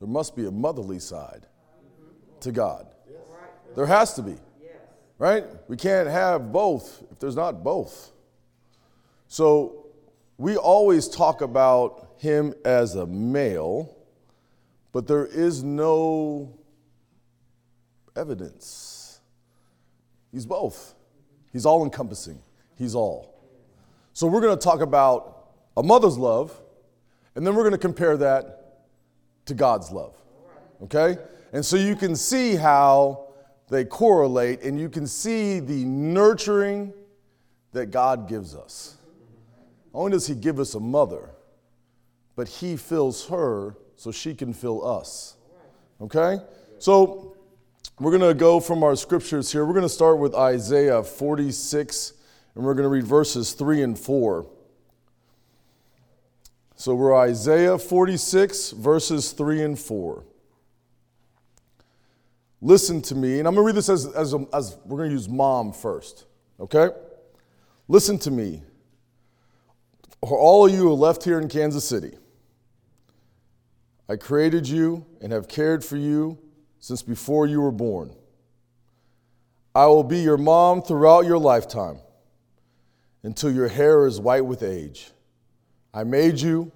There must be a motherly side to God. There has to be, right? We can't have both if there's not both. So we always talk about him as a male, but there is no evidence. He's both. He's all-encompassing. He's all. So we're going to talk about a mother's love, and then we're going to compare that to God's love, okay? And so you can see how they correlate, and you can see the nurturing that God gives us. Not only does he give us a mother, but he fills her so she can fill us, okay? So we're going to go from our scriptures here. We're going to start with Isaiah 46, and we're going to read verses 3 and 4. So we're Isaiah 46, verses 3 and 4. Listen to me, and I'm going to read this as we're going to use mom first, okay? Listen to me, all of you who are left here in Kansas City. I created you and have cared for you since before you were born. I will be your mom throughout your lifetime until your hair is white with age. I made you,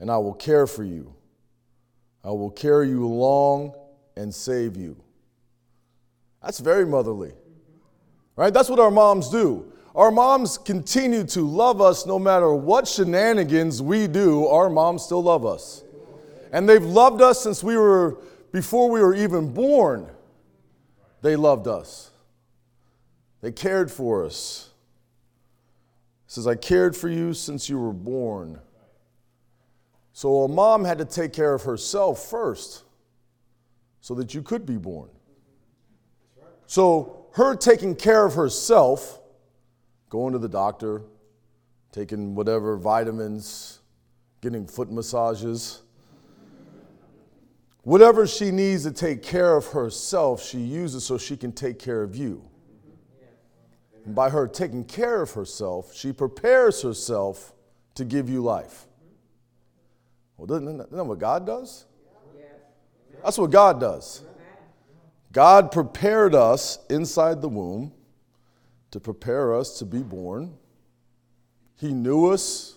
and I will care for you. I will carry you along and save you. That's very motherly, right? That's what our moms do. Our moms continue to love us no matter what shenanigans we do. Our moms still love us. And they've loved us since before we were even born. They loved us. They cared for us. It says, I cared for you since you were born. So a mom had to take care of herself first so that you could be born. So her taking care of herself, going to the doctor, taking whatever vitamins, getting foot massages, whatever she needs to take care of herself, she uses so she can take care of you. And by her taking care of herself, she prepares herself to give you life. Well, isn't that what God does? That's what God does. God prepared us inside the womb to prepare us to be born. He knew us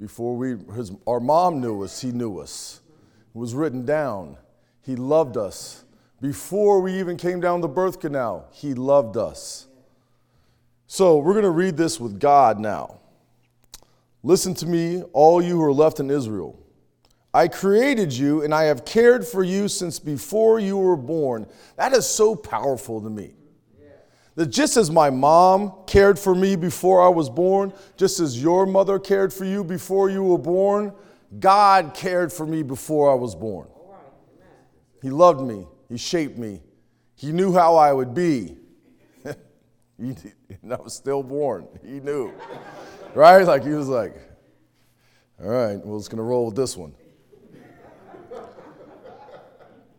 before our mom knew us, he knew us. It was written down. He loved us. Before we even came down the birth canal, he loved us. So we're going to read this with God now. Listen to me, all you who are left in Israel. I created you, and I have cared for you since before you were born. That is so powerful to me. That just as my mom cared for me before I was born, just as your mother cared for you before you were born, God cared for me before I was born. He loved me. He shaped me. He knew how I would be. And I was still born. He knew, right? Like he was like, all right, we're just going to roll with this one.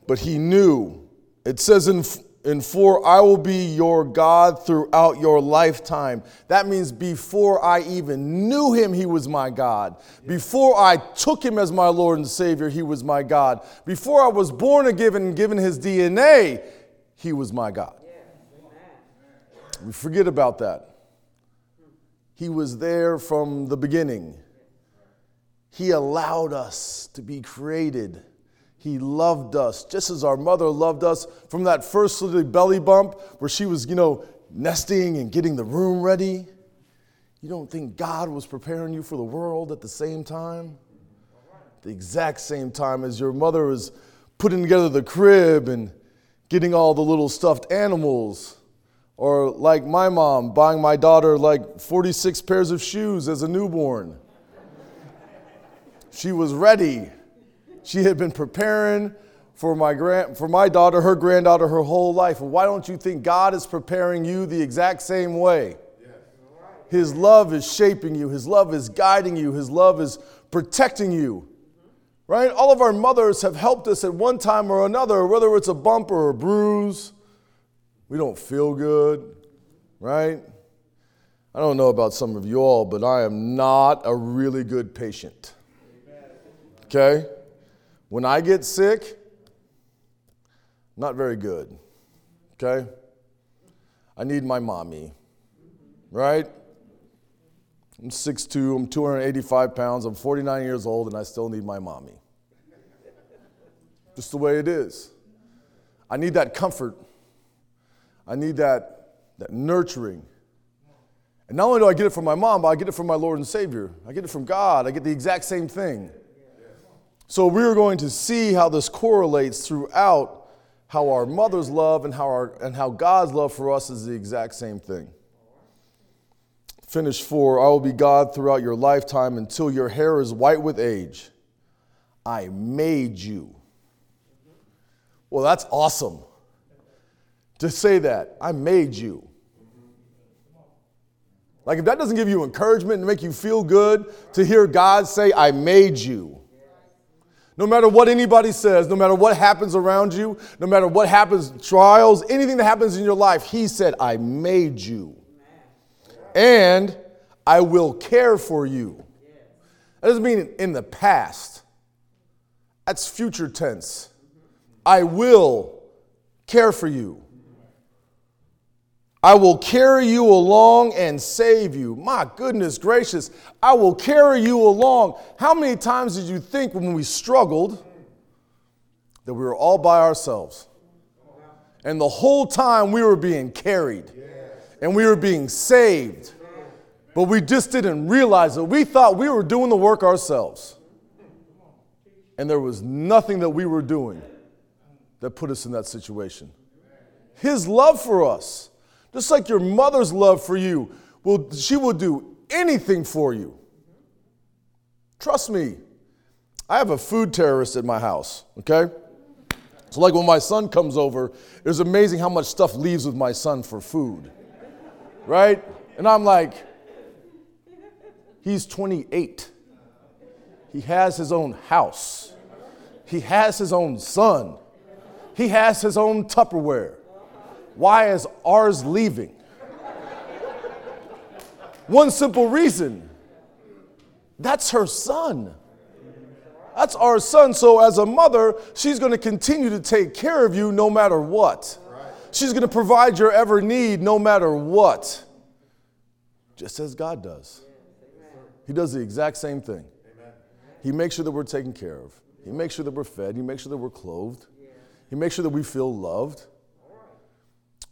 But he knew. It says in 4, I will be your God throughout your lifetime. That means before I even knew him, he was my God. Before I took him as my Lord and Savior, he was my God. Before I was born again and given his DNA, he was my God. We forget about that. He was there from the beginning. He allowed us to be created. He loved us, just as our mother loved us from that first little belly bump where she was, nesting and getting the room ready. You don't think God was preparing you for the world at the same time? The exact same time as your mother was putting together the crib and getting all the little stuffed animals. Or like my mom, buying my daughter like 46 pairs of shoes as a newborn. She was ready. She had been preparing for my daughter, her granddaughter, her whole life. And why don't you think God is preparing you the exact same way? His love is shaping you. His love is guiding you. His love is protecting you. Right? All of our mothers have helped us at one time or another, whether it's a bump or a bruise. We don't feel good, right? I don't know about some of you all, but I am not a really good patient, okay? When I get sick, not very good, okay? I need my mommy, right? I'm 6'2", I'm 285 pounds, I'm 49 years old, and I still need my mommy. Just the way it is. I need that comfort. I need that nurturing. And not only do I get it from my mom, but I get it from my Lord and Savior. I get it from God. I get the exact same thing. So we're going to see how this correlates throughout, how our mother's love and how God's love for us is the exact same thing. Finish 4, I will be God throughout your lifetime until your hair is white with age. I made you. Well, that's awesome to say that. I made you. Like, if that doesn't give you encouragement and make you feel good to hear God say, I made you. No matter what anybody says, no matter what happens around you, no matter what happens, trials, anything that happens in your life, he said, I made you. And I will care for you. That doesn't mean in the past. That's future tense. I will care for you. I will carry you along and save you. My goodness gracious, I will carry you along. How many times did you think when we struggled that we were all by ourselves? And the whole time we were being carried and we were being saved, but we just didn't realize it. We thought we were doing the work ourselves, and there was nothing that we were doing that put us in that situation. His love for us, just like your mother's love for you, she will do anything for you. Trust me. I have a food terrorist at my house, okay? So like when my son comes over, it was amazing how much stuff leaves with my son for food, right? And I'm like, he's 28. He has his own house. He has his own son. He has his own Tupperware. Why is ours leaving? One simple reason. That's her son. That's our son. So as a mother, she's going to continue to take care of you no matter what. She's going to provide your every need no matter what. Just as God does. He does the exact same thing. He makes sure that we're taken care of. He makes sure that we're fed. He makes sure that we're clothed. He makes sure that we feel loved.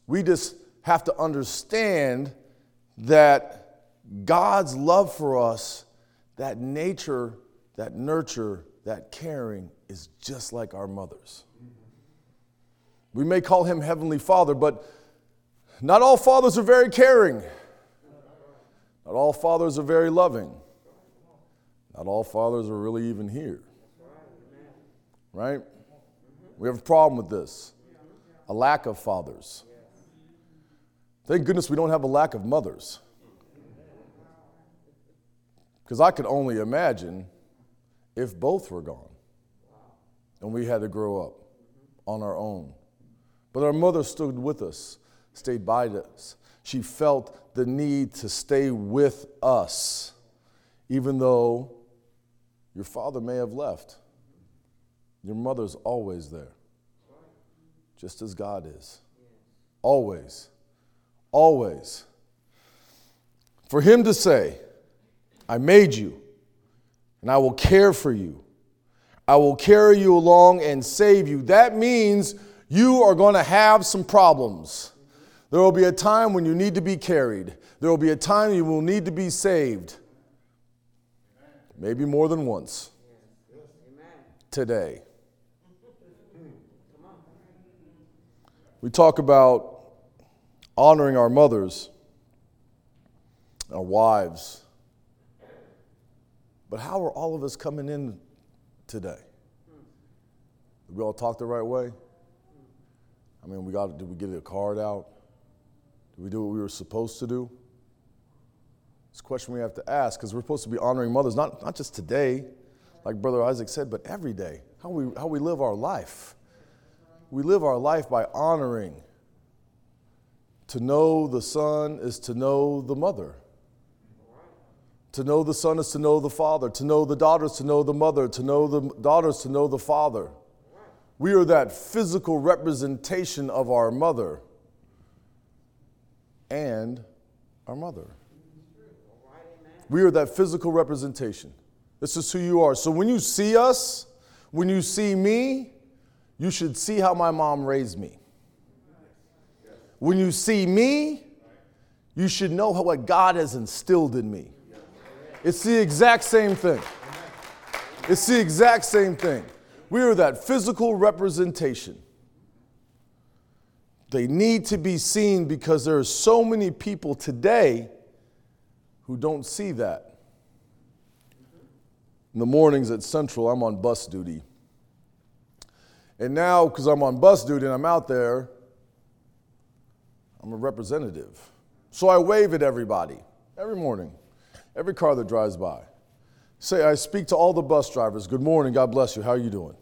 We just have to understand that God's love for us, that nature, that nurture, that caring is just like our mother's. We may call him Heavenly Father, but not all fathers are very caring. Not all fathers are very loving. Not all fathers are really even here. Right? We have a problem with this. A lack of fathers. Thank goodness we don't have a lack of mothers. Because I could only imagine if both were gone and we had to grow up on our own. But our mother stood with us, stayed by us. She felt the need to stay with us, even though your father may have left. Your mother's always there, just as God is. Always. Always. For him to say, I made you, and I will care for you. I will carry you along and save you. That means you are going to have some problems. There will be a time when you need to be carried. There will be a time you will need to be saved. Maybe more than once. Today. We talk about honoring our mothers, our wives. But how are all of us coming in today? Did we all talk the right way? I mean, did we get a card out? Did we do what we were supposed to do? It's a question we have to ask because we're supposed to be honoring mothers, not just today, like Brother Isaac said, but every day. How we live our life. We live our life by honoring. To know the son is to know the mother. To know the son is to know the father. To know the daughter is to know the mother. To know the daughter is to know the father. We are that physical representation of our mother and our mother. We are that physical representation. This is who you are. So when you see us, when you see me, you should see how my mom raised me. When you see me, you should know what God has instilled in me. It's the exact same thing. It's the exact same thing. We are that physical representation. They need to be seen because there are so many people today who don't see that. In the mornings at Central, I'm on bus duty. And now, because I'm on bus duty and I'm out there, I'm a representative. So I wave at everybody every morning, every car that drives by. Say, I speak to all the bus drivers. Good morning. God bless you. How are you doing?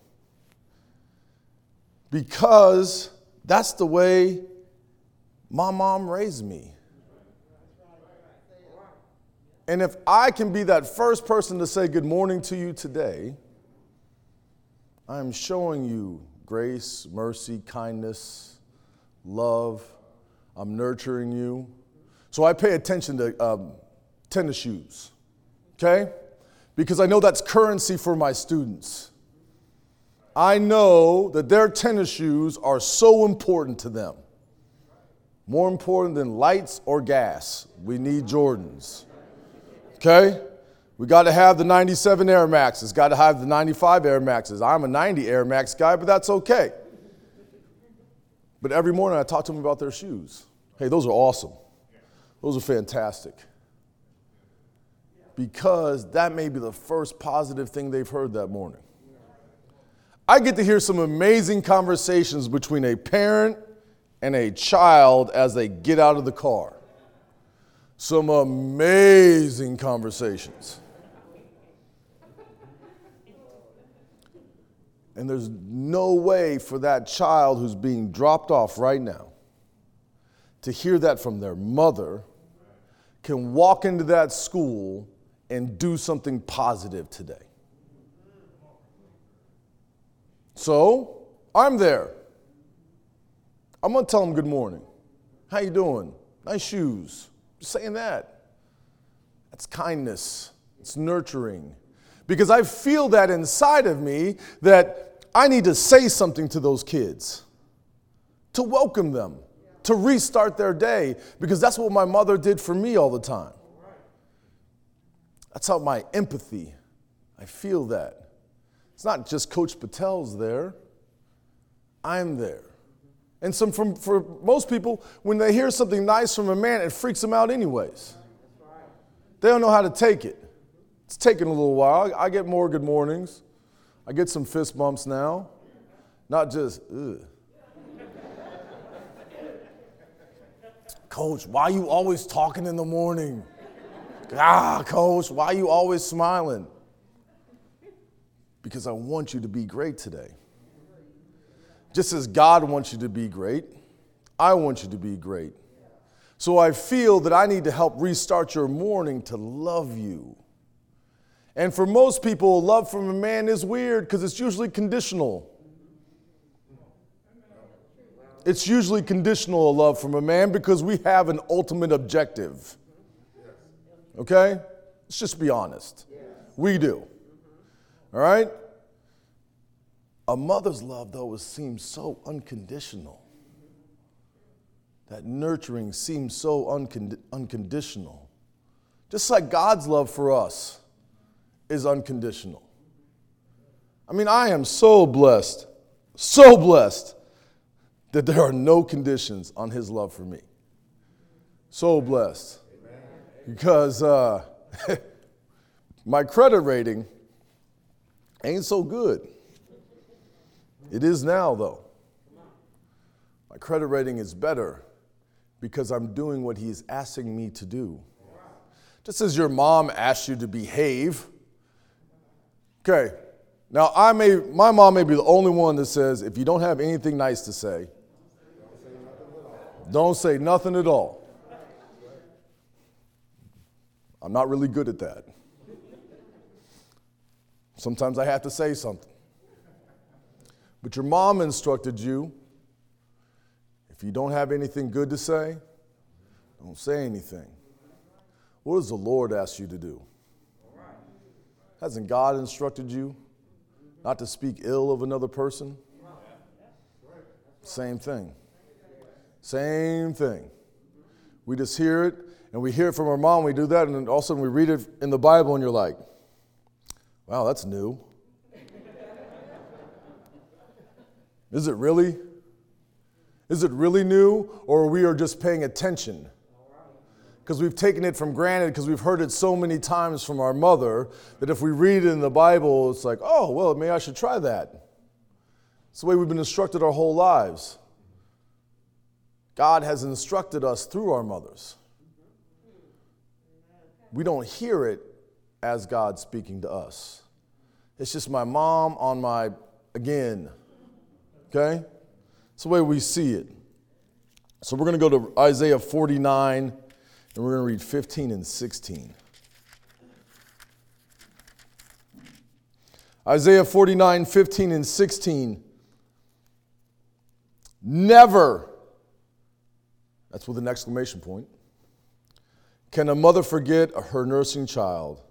Because that's the way my mom raised me. And if I can be that first person to say good morning to you today, I am showing you grace, mercy, kindness, love. I'm nurturing you. So I pay attention to tennis shoes, okay? Because I know that's currency for my students. I know that their tennis shoes are so important to them. More important than lights or gas. We need Jordans. Okay? We got to have the 97 Air Maxes, got to have the 95 Air Maxes. I'm a 90 Air Max guy, but that's okay. But every morning I talk to them about their shoes. Hey, those are awesome. Those are fantastic. Because that may be the first positive thing they've heard that morning. I get to hear some amazing conversations between a parent and a child as they get out of the car. Some amazing conversations. And there's no way for that child who's being dropped off right now to hear that from their mother can walk into that school and do something positive today. So I'm there. I'm going to tell them good morning. How you doing? Nice shoes. Saying that. That's kindness. It's nurturing. Because I feel that inside of me that I need to say something to those kids, to welcome them, to restart their day, because that's what my mother did for me all the time. That's how my empathy, I feel that. It's not just Coach Patel's there. I'm there. And some for most people, when they hear something nice from a man, it freaks them out anyways. They don't know how to take it. It's taken a little while. I get more good mornings. I get some fist bumps now. Not just, ugh. Coach, why are you always talking in the morning? Coach, why are you always smiling? Because I want you to be great today. Just as God wants you to be great, I want you to be great. So I feel that I need to help restart your morning to love you. And for most people, love from a man is weird because it's usually conditional. It's usually conditional, a love from a man, because we have an ultimate objective. Okay? Let's just be honest. We do. All right? A mother's love, though, seems so unconditional. That nurturing seems so unconditional. Just like God's love for us is unconditional. I mean, I am so blessed that there are no conditions on His love for me. So blessed. Because my credit rating ain't so good. It is now, though. My credit rating is better because I'm doing what He's asking me to do. Just as your mom asked you to behave. Okay, now my mom may be the only one that says, if you don't have anything nice to say, don't say nothing at all. I'm not really good at that. Sometimes I have to say something. But your mom instructed you, if you don't have anything good to say, don't say anything. What does the Lord ask you to do? Hasn't God instructed you not to speak ill of another person? Same thing. Same thing. We just hear it, and we hear it from our mom, we do that, and then all of a sudden we read it in the Bible, and you're like, wow, that's new. Is it really? Is it really new, or we are just paying attention? Because we've taken it from granted, because we've heard it so many times from our mother, that if we read it in the Bible, it's like, oh, well, maybe I should try that. It's the way we've been instructed our whole lives. God has instructed us through our mothers. We don't hear it as God speaking to us. It's just my mom on my, again. Okay? It's the way we see it. So we're going to go to Isaiah 49, and we're going to read 15 and 16. Isaiah 49, 15 and 16. Never, that's with an exclamation point, can a mother forget her nursing child?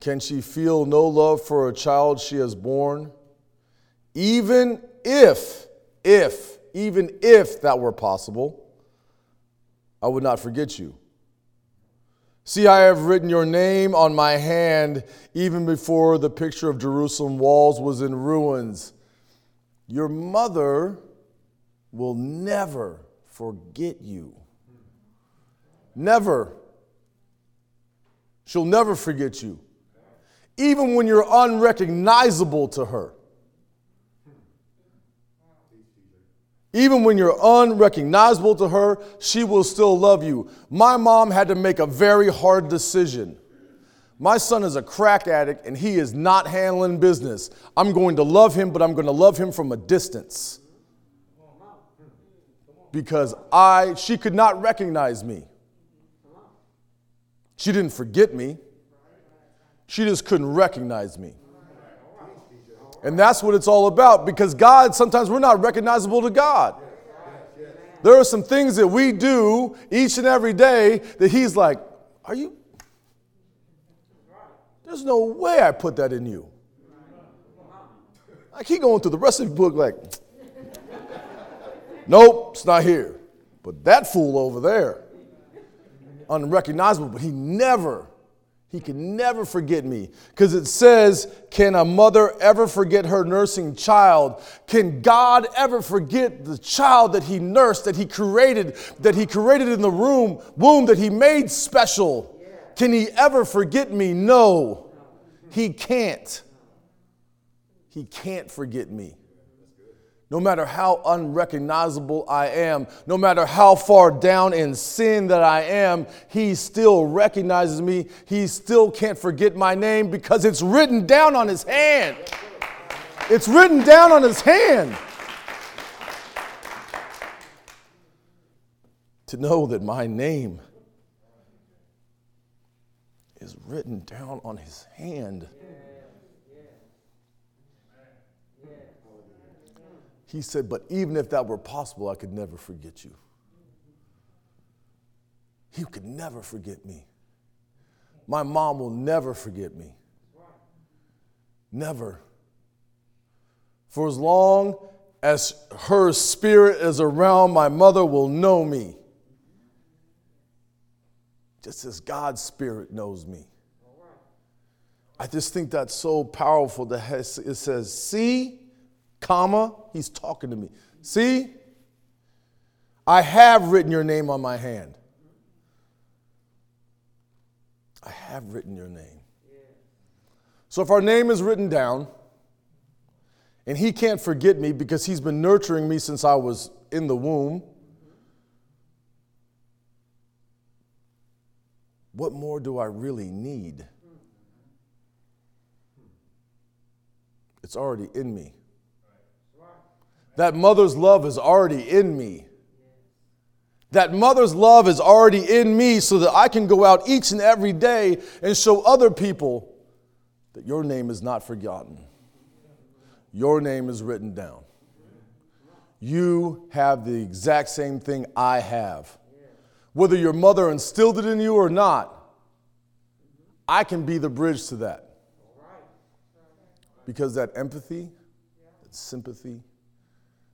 Can she feel no love for a child she has born? Even if that were possible, I would not forget you. See, I have written your name on my hand even before the picture of Jerusalem walls was in ruins. Your mother will never forget you. Never. She'll never forget you. Even when you're unrecognizable to her. Even when you're unrecognizable to her, she will still love you. My mom had to make a very hard decision. My son is a crack addict and he is not handling business. I'm going to love him, but I'm going to love him from a distance. Because she could not recognize me. She didn't forget me. She just couldn't recognize me. And that's what it's all about, because God, sometimes we're not recognizable to God. There are some things that we do each and every day that he's like, are you? There's no way I put that in you. I keep going through the rest of the book like, nope, it's not here. But that fool over there, unrecognizable, but he can never forget me. Because it says, can a mother ever forget her nursing child? Can God ever forget the child that he nursed, that he created in the womb that he made special? Can he ever forget me? No, he can't. He can't forget me. No matter how unrecognizable I am, no matter how far down in sin that I am, he still recognizes me. He still can't forget my name because it's written down on his hand. It's written down on his hand. To know that my name is written down on his hand. He said, but even if that were possible, I could never forget you. He could never forget me. My mom will never forget me. Never. For as long as her spirit is around, my mother will know me. Just as God's spirit knows me. I just think that's so powerful that it says, see, comma, he's talking to me. See, I have written your name on my hand. I have written your name. So if our name is written down, and he can't forget me because he's been nurturing me since I was in the womb, what more do I really need? It's already in me. That mother's love is already in me. That mother's love is already in me so that I can go out each and every day and show other people that your name is not forgotten. Your name is written down. You have the exact same thing I have. Whether your mother instilled it in you or not, I can be the bridge to that. Because that empathy, that sympathy,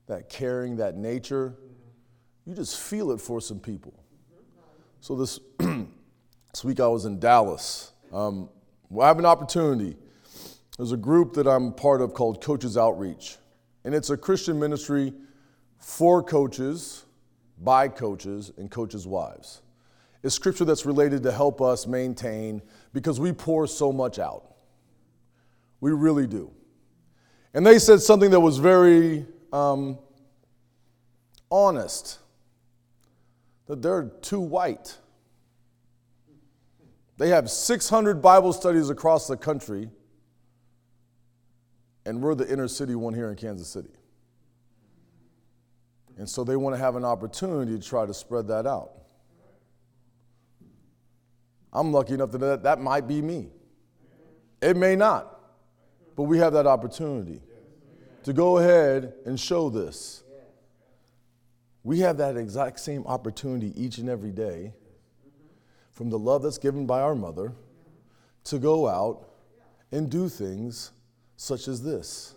that caring, that nature, you just feel it for some people. So this week I was in Dallas. I have an opportunity. There's a group that I'm part of called Coaches Outreach. And it's a Christian ministry for coaches, by coaches, and coaches' wives. It's scripture that's related to help us maintain because we pour so much out. We really do. And they said something that was very honest, that they're too white. They have 600 Bible studies across the country, and we're the inner city one here in Kansas City. And so they want to have an opportunity to try to spread that out. I'm lucky enough that might be me. It may not, but we have that opportunity to go ahead and show this. We have that exact same opportunity each and every day from the love that's given by our mother to go out and do things such as this.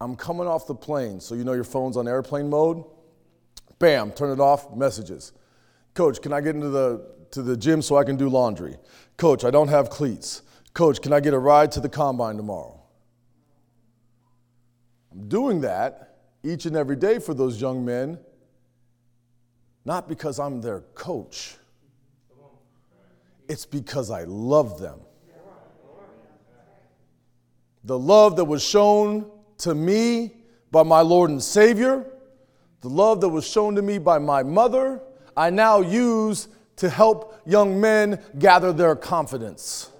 I'm coming off the plane, so you know your phone's on airplane mode. Bam, turn it off, messages. Coach, can I get into the gym so I can do laundry? Coach, I don't have cleats. Coach, can I get a ride to the combine tomorrow? I'm doing that each and every day for those young men, not because I'm their coach. It's because I love them. The love that was shown to me by my Lord and Savior, the love that was shown to me by my mother, I now use to help young men gather their confidence.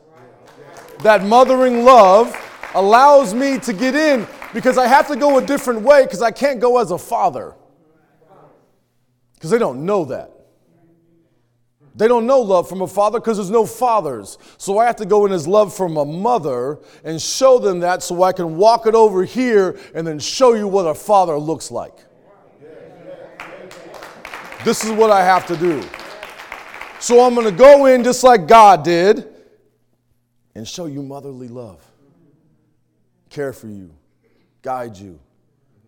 That mothering love allows me to get in because I have to go a different way because I can't go as a father. Because they don't know that. They don't know love from a father because there's no fathers. So I have to go in as love from a mother and show them that so I can walk it over here and then show you what a father looks like. This is what I have to do. So I'm going to go in just like God did and show you motherly love. Care for you. Guide you.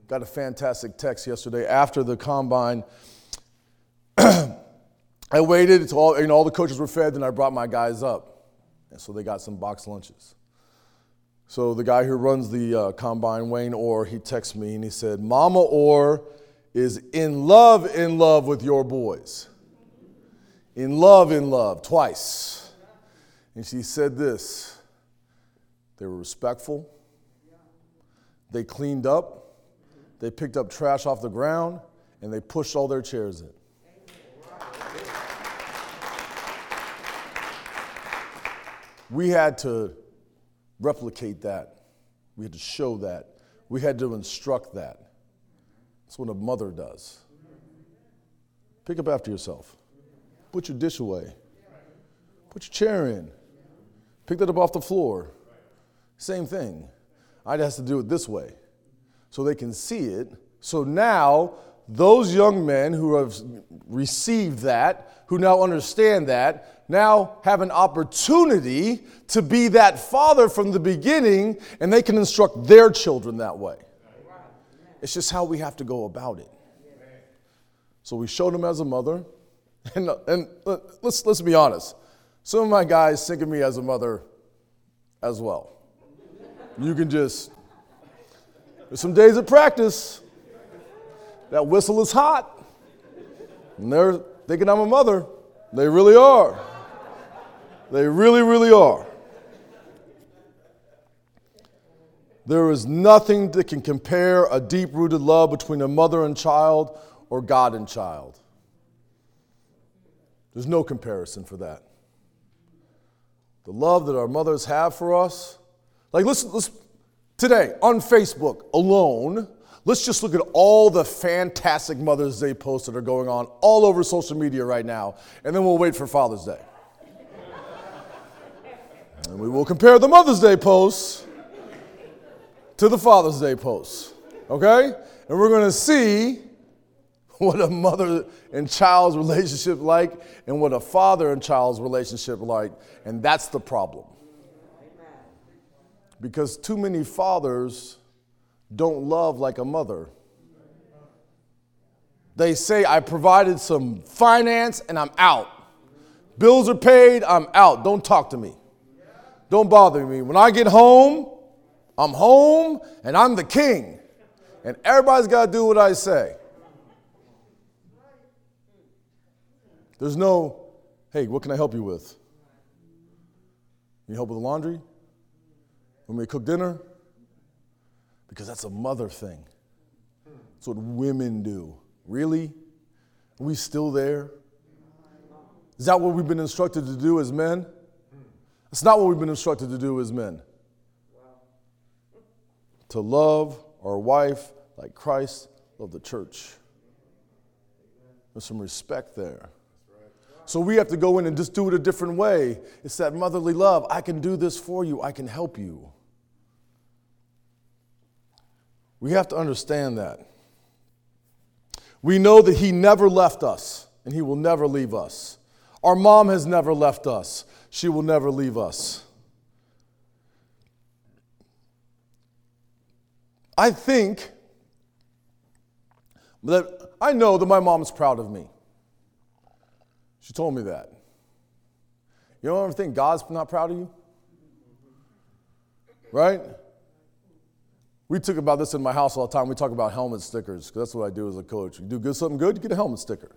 Got a fantastic text yesterday after the combine. I waited until all the coaches were fed, then I brought my guys up. And so they got some box lunches. So the guy who runs the combine, Wayne Orr, he texted me and he said, Mama Orr is in love with your boys. In love, twice. And she said this, they were respectful. They cleaned up. They picked up trash off the ground and they pushed all their chairs in. We had to replicate that. We had to show that. We had to instruct that. That's what a mother does. Pick up after yourself. Put your dish away. Put your chair in. Pick that up off the floor. Same thing. I just have to do it this way so they can see it. So now those young men who have received that, who now understand that, now have an opportunity to be that father from the beginning, and they can instruct their children that way. It's just how we have to go about it. So we showed them as a mother, and let's be honest. Some of my guys think of me as a mother as well. You can just, there's some days of practice, that whistle is hot, and they're thinking I'm a mother. They really are. They really, really are. There is nothing that can compare a deep-rooted love between a mother and child or God and child. There's no comparison for that. The love that our mothers have for us, like listen, today on Facebook alone, Let's just look at all the fantastic Mother's Day posts that are going on all over social media right now, and then we'll wait for Father's Day. And we will compare the Mother's Day posts to the Father's Day posts, okay? And we're going to see what a mother and child's relationship like and what a father and child's relationship like, and that's the problem. Because too many fathers don't love like a mother. They say, I provided some finance and I'm out. Bills are paid, I'm out. Don't talk to me. Don't bother me. When I get home, I'm home and I'm the king. And everybody's got to do what I say. There's no, hey, what can I help you with? Can you help with the laundry? When we cook dinner? Because that's a mother thing. That's what women do. Really? Are we still there? Is that what we've been instructed to do as men? It's not what we've been instructed to do as men. To love our wife like Christ loved the church. There's some respect there. So we have to go in and just do it a different way. It's that motherly love. I can do this for you. I can help you. We have to understand that. We know that he never left us, and he will never leave us. Our mom has never left us. She will never leave us. I think that I know that my mom's proud of me. She told me that. You don't ever think God's not proud of you? Right? We talk about this in my house all the time. We talk about helmet stickers, because that's what I do as a coach. You do good, something good, you get a helmet sticker.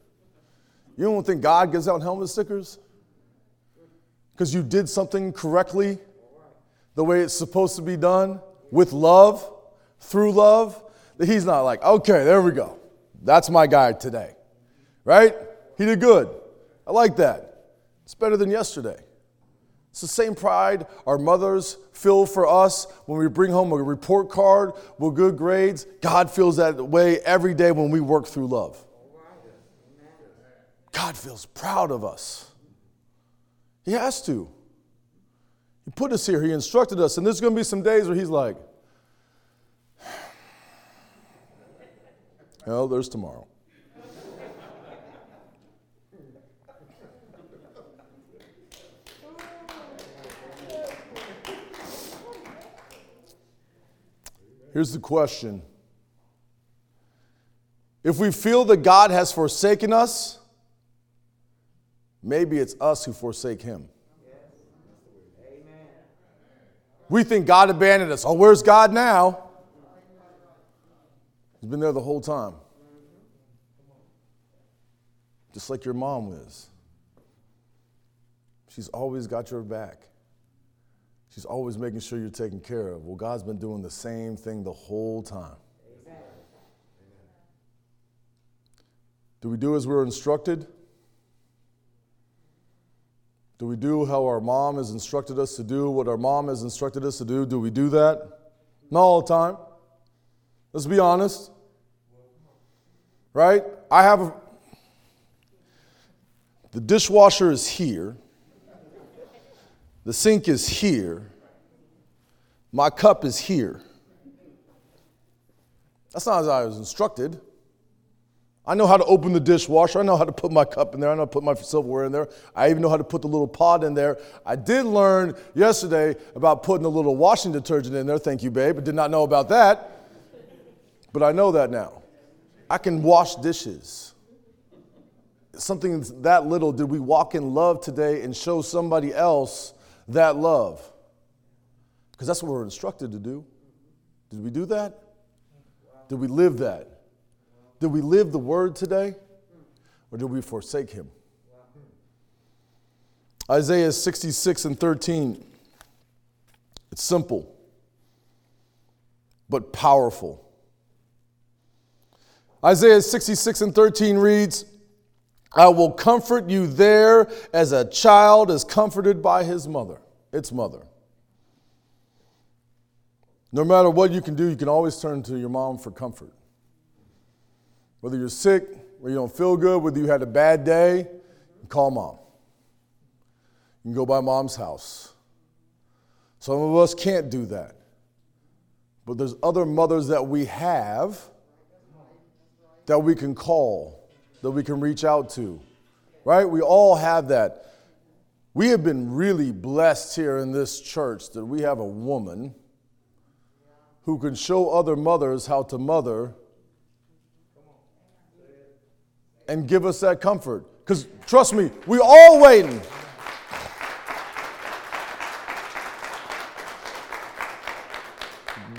You don't think God gives out helmet stickers? Because you did something correctly, the way it's supposed to be done, with love, through love, that he's not like, okay, there we go. That's my guy today. Right? He did good. I like that. It's better than yesterday. It's the same pride our mothers feel for us when we bring home a report card with good grades. God feels that way every day when we work through love. God feels proud of us. He has to. He put us here. He instructed us. And there's going to be some days where he's like, well, there's tomorrow. Here's the question. If we feel that God has forsaken us, maybe it's us who forsake him. We think God abandoned us. Oh, where's God now? He's been there the whole time. Just like your mom is. She's always got your back. She's always making sure you're taken care of. Well, God's been doing the same thing the whole time. Amen. Do we do as we're instructed? Do we do how our mom has instructed us to do, what our mom has instructed us to do? Do we do that? Not all the time. Let's be honest. Right? The dishwasher is here. The sink is here. My cup is here. That's not as I was instructed. I know how to open the dishwasher. I know how to put my cup in there. I know how to put my silverware in there. I even know how to put the little pod in there. I did learn yesterday about putting a little washing detergent in there. Thank you, babe. I did not know about that. But I know that now. I can wash dishes. Something that little, did we walk in love today and show somebody else that love? Because that's what we're instructed to do. Did we do that? Did we live that? Did we live the word today? Or did we forsake him? Isaiah 66 and 13. It's simple, but powerful. Isaiah 66 and 13 reads, I will comfort you there as a child is comforted by his mother, its mother. No matter what you can do, you can always turn to your mom for comfort. Whether you're sick, or you don't feel good, whether you had a bad day, call mom. You can go by mom's house. Some of us can't do that. But there's other mothers that we have that we can call, that we can reach out to, right? We all have that. We have been really blessed here in this church that we have a woman who can show other mothers how to mother and give us that comfort. Because trust me, we all waiting.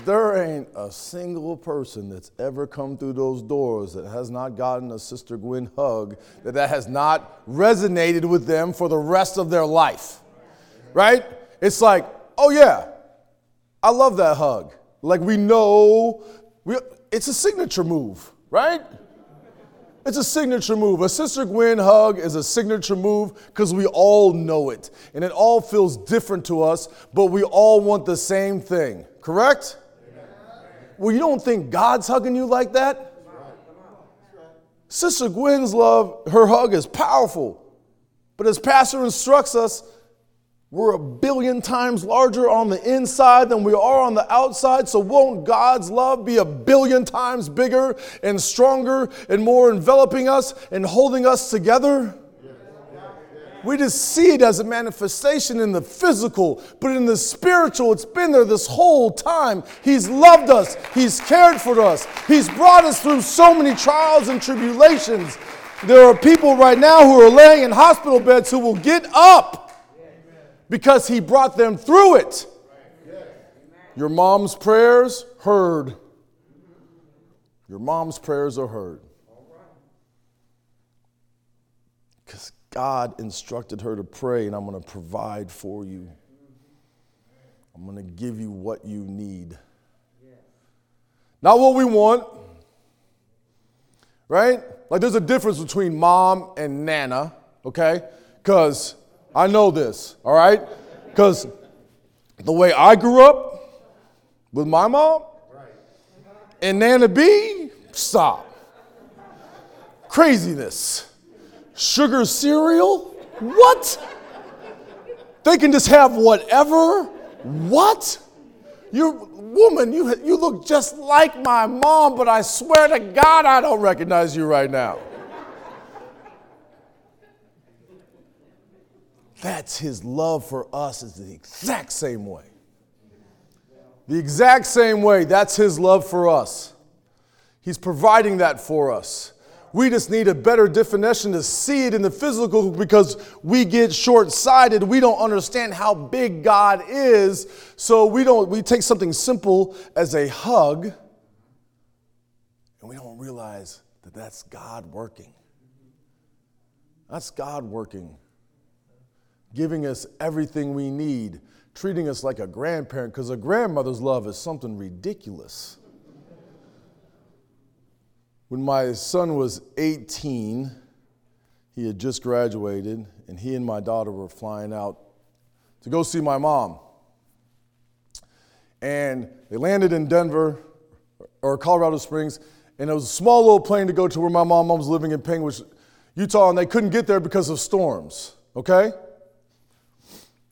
There ain't a single person that's ever come through those doors that has not gotten a Sister Gwynn hug, that has not resonated with them for the rest of their life, right? It's like, oh yeah, I love that hug. Like we know, it's a signature move, right? It's a signature move. A Sister Gwynn hug is a signature move because we all know it. And it all feels different to us, but we all want the same thing. Correct? Yeah. Well, you don't think God's hugging you like that? Right. Sister Gwen's love, her hug is powerful. But as Pastor instructs us, we're 1,000,000,000 times larger on the inside than we are on the outside. So won't God's love be 1,000,000,000 times bigger and stronger and more enveloping us and holding us together? Yeah. We just see it as a manifestation in the physical, but in the spiritual, it's been there this whole time. He's loved us. He's cared for us. He's brought us through so many trials and tribulations. There are people right now who are laying in hospital beds who will get up because he brought them through it. Your mom's prayers heard. Your mom's prayers are heard. Because God instructed her to pray, and I'm going to provide for you. I'm going to give you what you need. Not what we want. Right? Like there's a difference between mom and Nana, okay? Because I know this, all right? Because the way I grew up with my mom and Nana B, stop. Craziness. Sugar cereal? What? They can just have whatever? What? Woman, you look just like my mom, but I swear to God I don't recognize you right now. That's his love for us is the exact same way. The exact same way. That's his love for us. He's providing that for us. We just need a better definition to see it in the physical because we get short-sighted. We don't understand how big God is. So we take something simple as a hug and we don't realize that that's God working. That's God working. Giving us everything we need, treating us like a grandparent, because a grandmother's love is something ridiculous. When my son was 18, he had just graduated, and he and my daughter were flying out to go see my mom. And they landed in Denver, or Colorado Springs, and it was a small little plane to go to where my mom was living in Panguitch, Utah, and they couldn't get there because of storms, okay?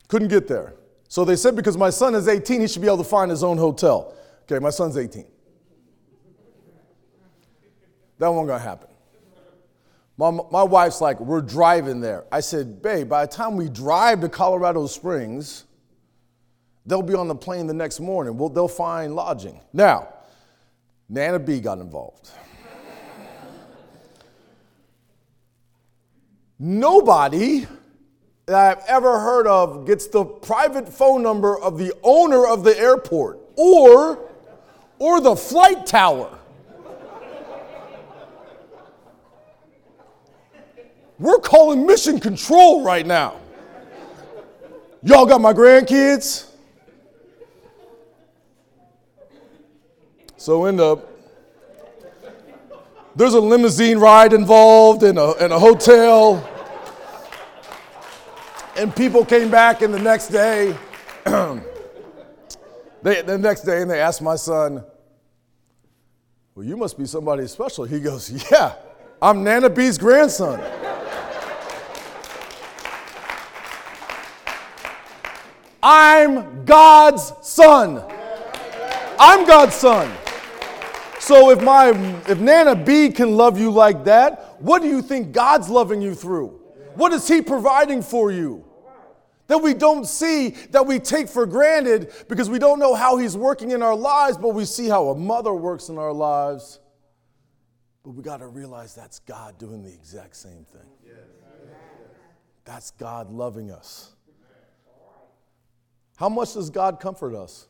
Couldn't get there. So they said, because my son is 18, he should be able to find his own hotel. Okay, my son's 18. That wasn't going to happen. My wife's like, we're driving there. I said, babe, by the time we drive to Colorado Springs, they'll be on the plane the next morning. Well, they'll find lodging. Now, Nana B got involved. Nobody that I've ever heard of gets the private phone number of the owner of the airport or the flight tower. We're calling mission control right now. Y'all got my grandkids? So end up, there's a limousine ride involved and a hotel. And people came back, and the next day, The next day, and they asked my son, well, you must be somebody special. He goes, yeah, I'm Nana B's grandson. I'm God's son. I'm God's son. So if Nana B can love you like that, what do you think God's loving you through? What is he providing for you that we don't see, that we take for granted because we don't know how he's working in our lives, but we see how a mother works in our lives. But we got to realize that's God doing the exact same thing. That's God loving us. How much does God comfort us?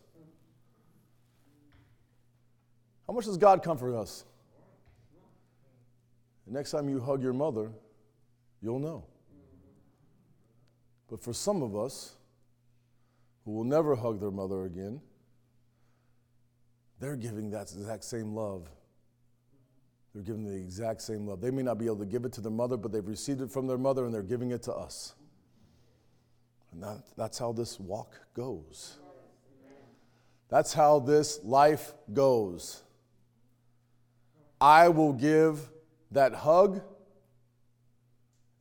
How much does God comfort us? The next time you hug your mother, you'll know. But for some of us who will never hug their mother again, they're giving that exact same love. They're giving the exact same love. They may not be able to give it to their mother, but they've received it from their mother and they're giving it to us. And that's how this walk goes. That's how this life goes. I will give that hug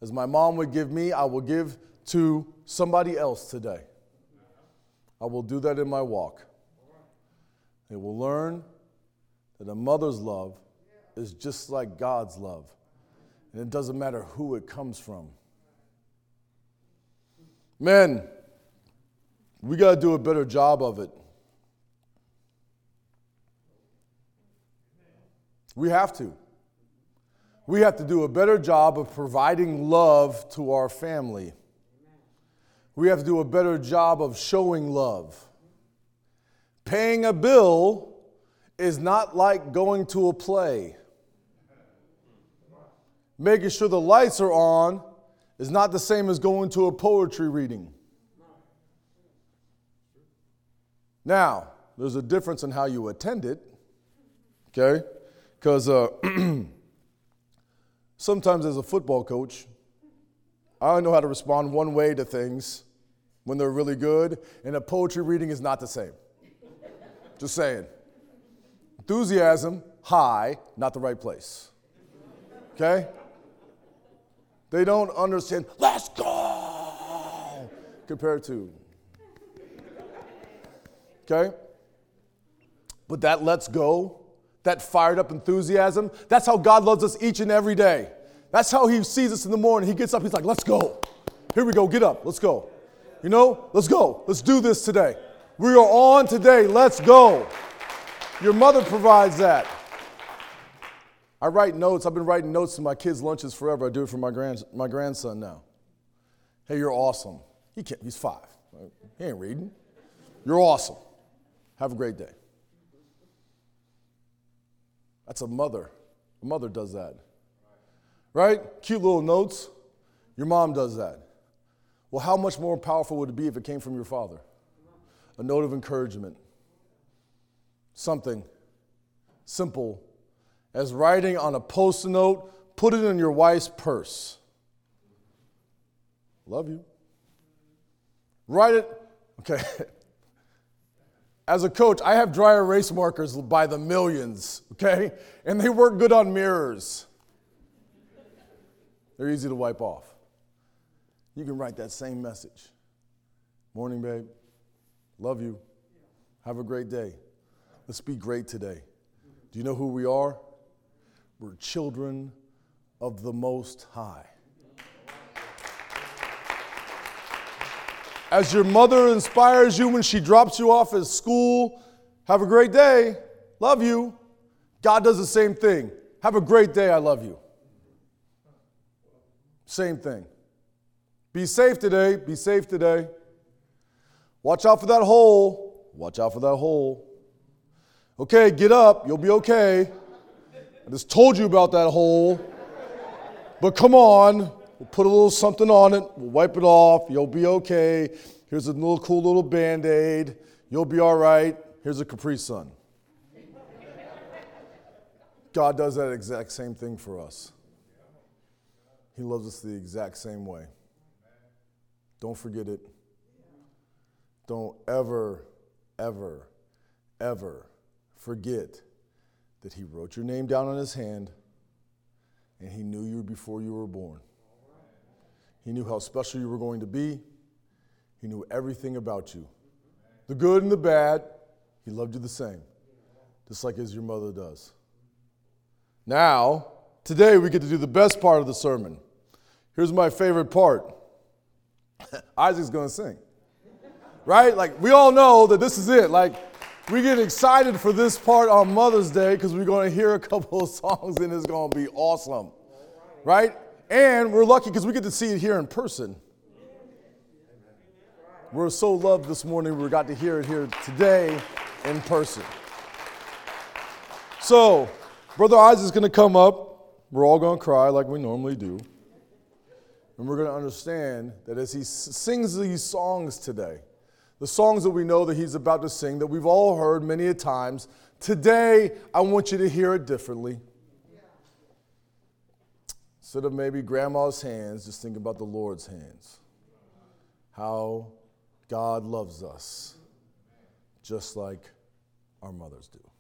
as my mom would give me, I will give to somebody else today. I will do that in my walk. They will learn that a mother's love is just like God's love. And it doesn't matter who it comes from. Men, we got to do a better job of it. We have to. We have to do a better job of providing love to our family. We have to do a better job of showing love. Paying a bill is not like going to a play. Making sure the lights are on is not the same as going to a poetry reading. Now, there's a difference in how you attend it, okay? Because sometimes as a football coach, I know how to respond one way to things when they're really good, and a poetry reading is not the same. Just saying. Enthusiasm, high, not the right place. Okay? They don't understand, let's go, compared to. Okay? But that let's go, that fired up enthusiasm, that's how God loves us each and every day. That's how he sees us in the morning. He gets up, he's like, let's go. Here we go, get up, let's go. You know, let's go, let's do this today. We are on today, let's go. Your mother provides that. I write notes. I've been writing notes to my kids' lunches forever. I do it for my grandson now. Hey, you're awesome. He's 5. He ain't reading. You're awesome. Have a great day. That's a mother. A mother does that. Right? Cute little notes. Your mom does that. Well, how much more powerful would it be if it came from your father? A note of encouragement. Something simple. As writing on a Post-it note, put it in your wife's purse. Love you. Write it. Okay. As a coach, I have dry erase markers by the millions, okay? And they work good on mirrors. They're easy to wipe off. You can write that same message. Morning, babe. Love you. Have a great day. Let's be great today. Do you know who we are? We're children of the Most High. As your mother inspires you when she drops you off at school, have a great day, love you. God does the same thing. Have a great day, I love you. Same thing. Be safe today, be safe today. Watch out for that hole, watch out for that hole. Okay, get up, you'll be okay. I just told you about that hole, but come on, we'll put a little something on it, we'll wipe it off, you'll be okay. Here's a little cool little Band-Aid, you'll be all right. Here's a Capri Sun. God does that exact same thing for us. He loves us the exact same way. Don't forget it. Don't ever, ever ever forget that he wrote your name down on his hand and he knew you before you were born. He knew how special you were going to be. He knew everything about you. The good and the bad, he loved you the same, just like as your mother does. Now, today we get to do the best part of the sermon. Here's my favorite part. Isaac's going to sing, right? Like, we all know that this is it. Like, we get excited for this part on Mother's Day because we're going to hear a couple of songs and it's going to be awesome, right? And we're lucky because we get to see it here in person. We're so loved this morning we got to hear it here today in person. So, Brother Isaac's going to come up. We're all going to cry like we normally do. And we're going to understand that as he sings these songs today, the songs that we know that he's about to sing, that we've all heard many a times, today I want you to hear it differently. Instead of maybe grandma's hands, just think about the Lord's hands. How God loves us, just like our mothers do.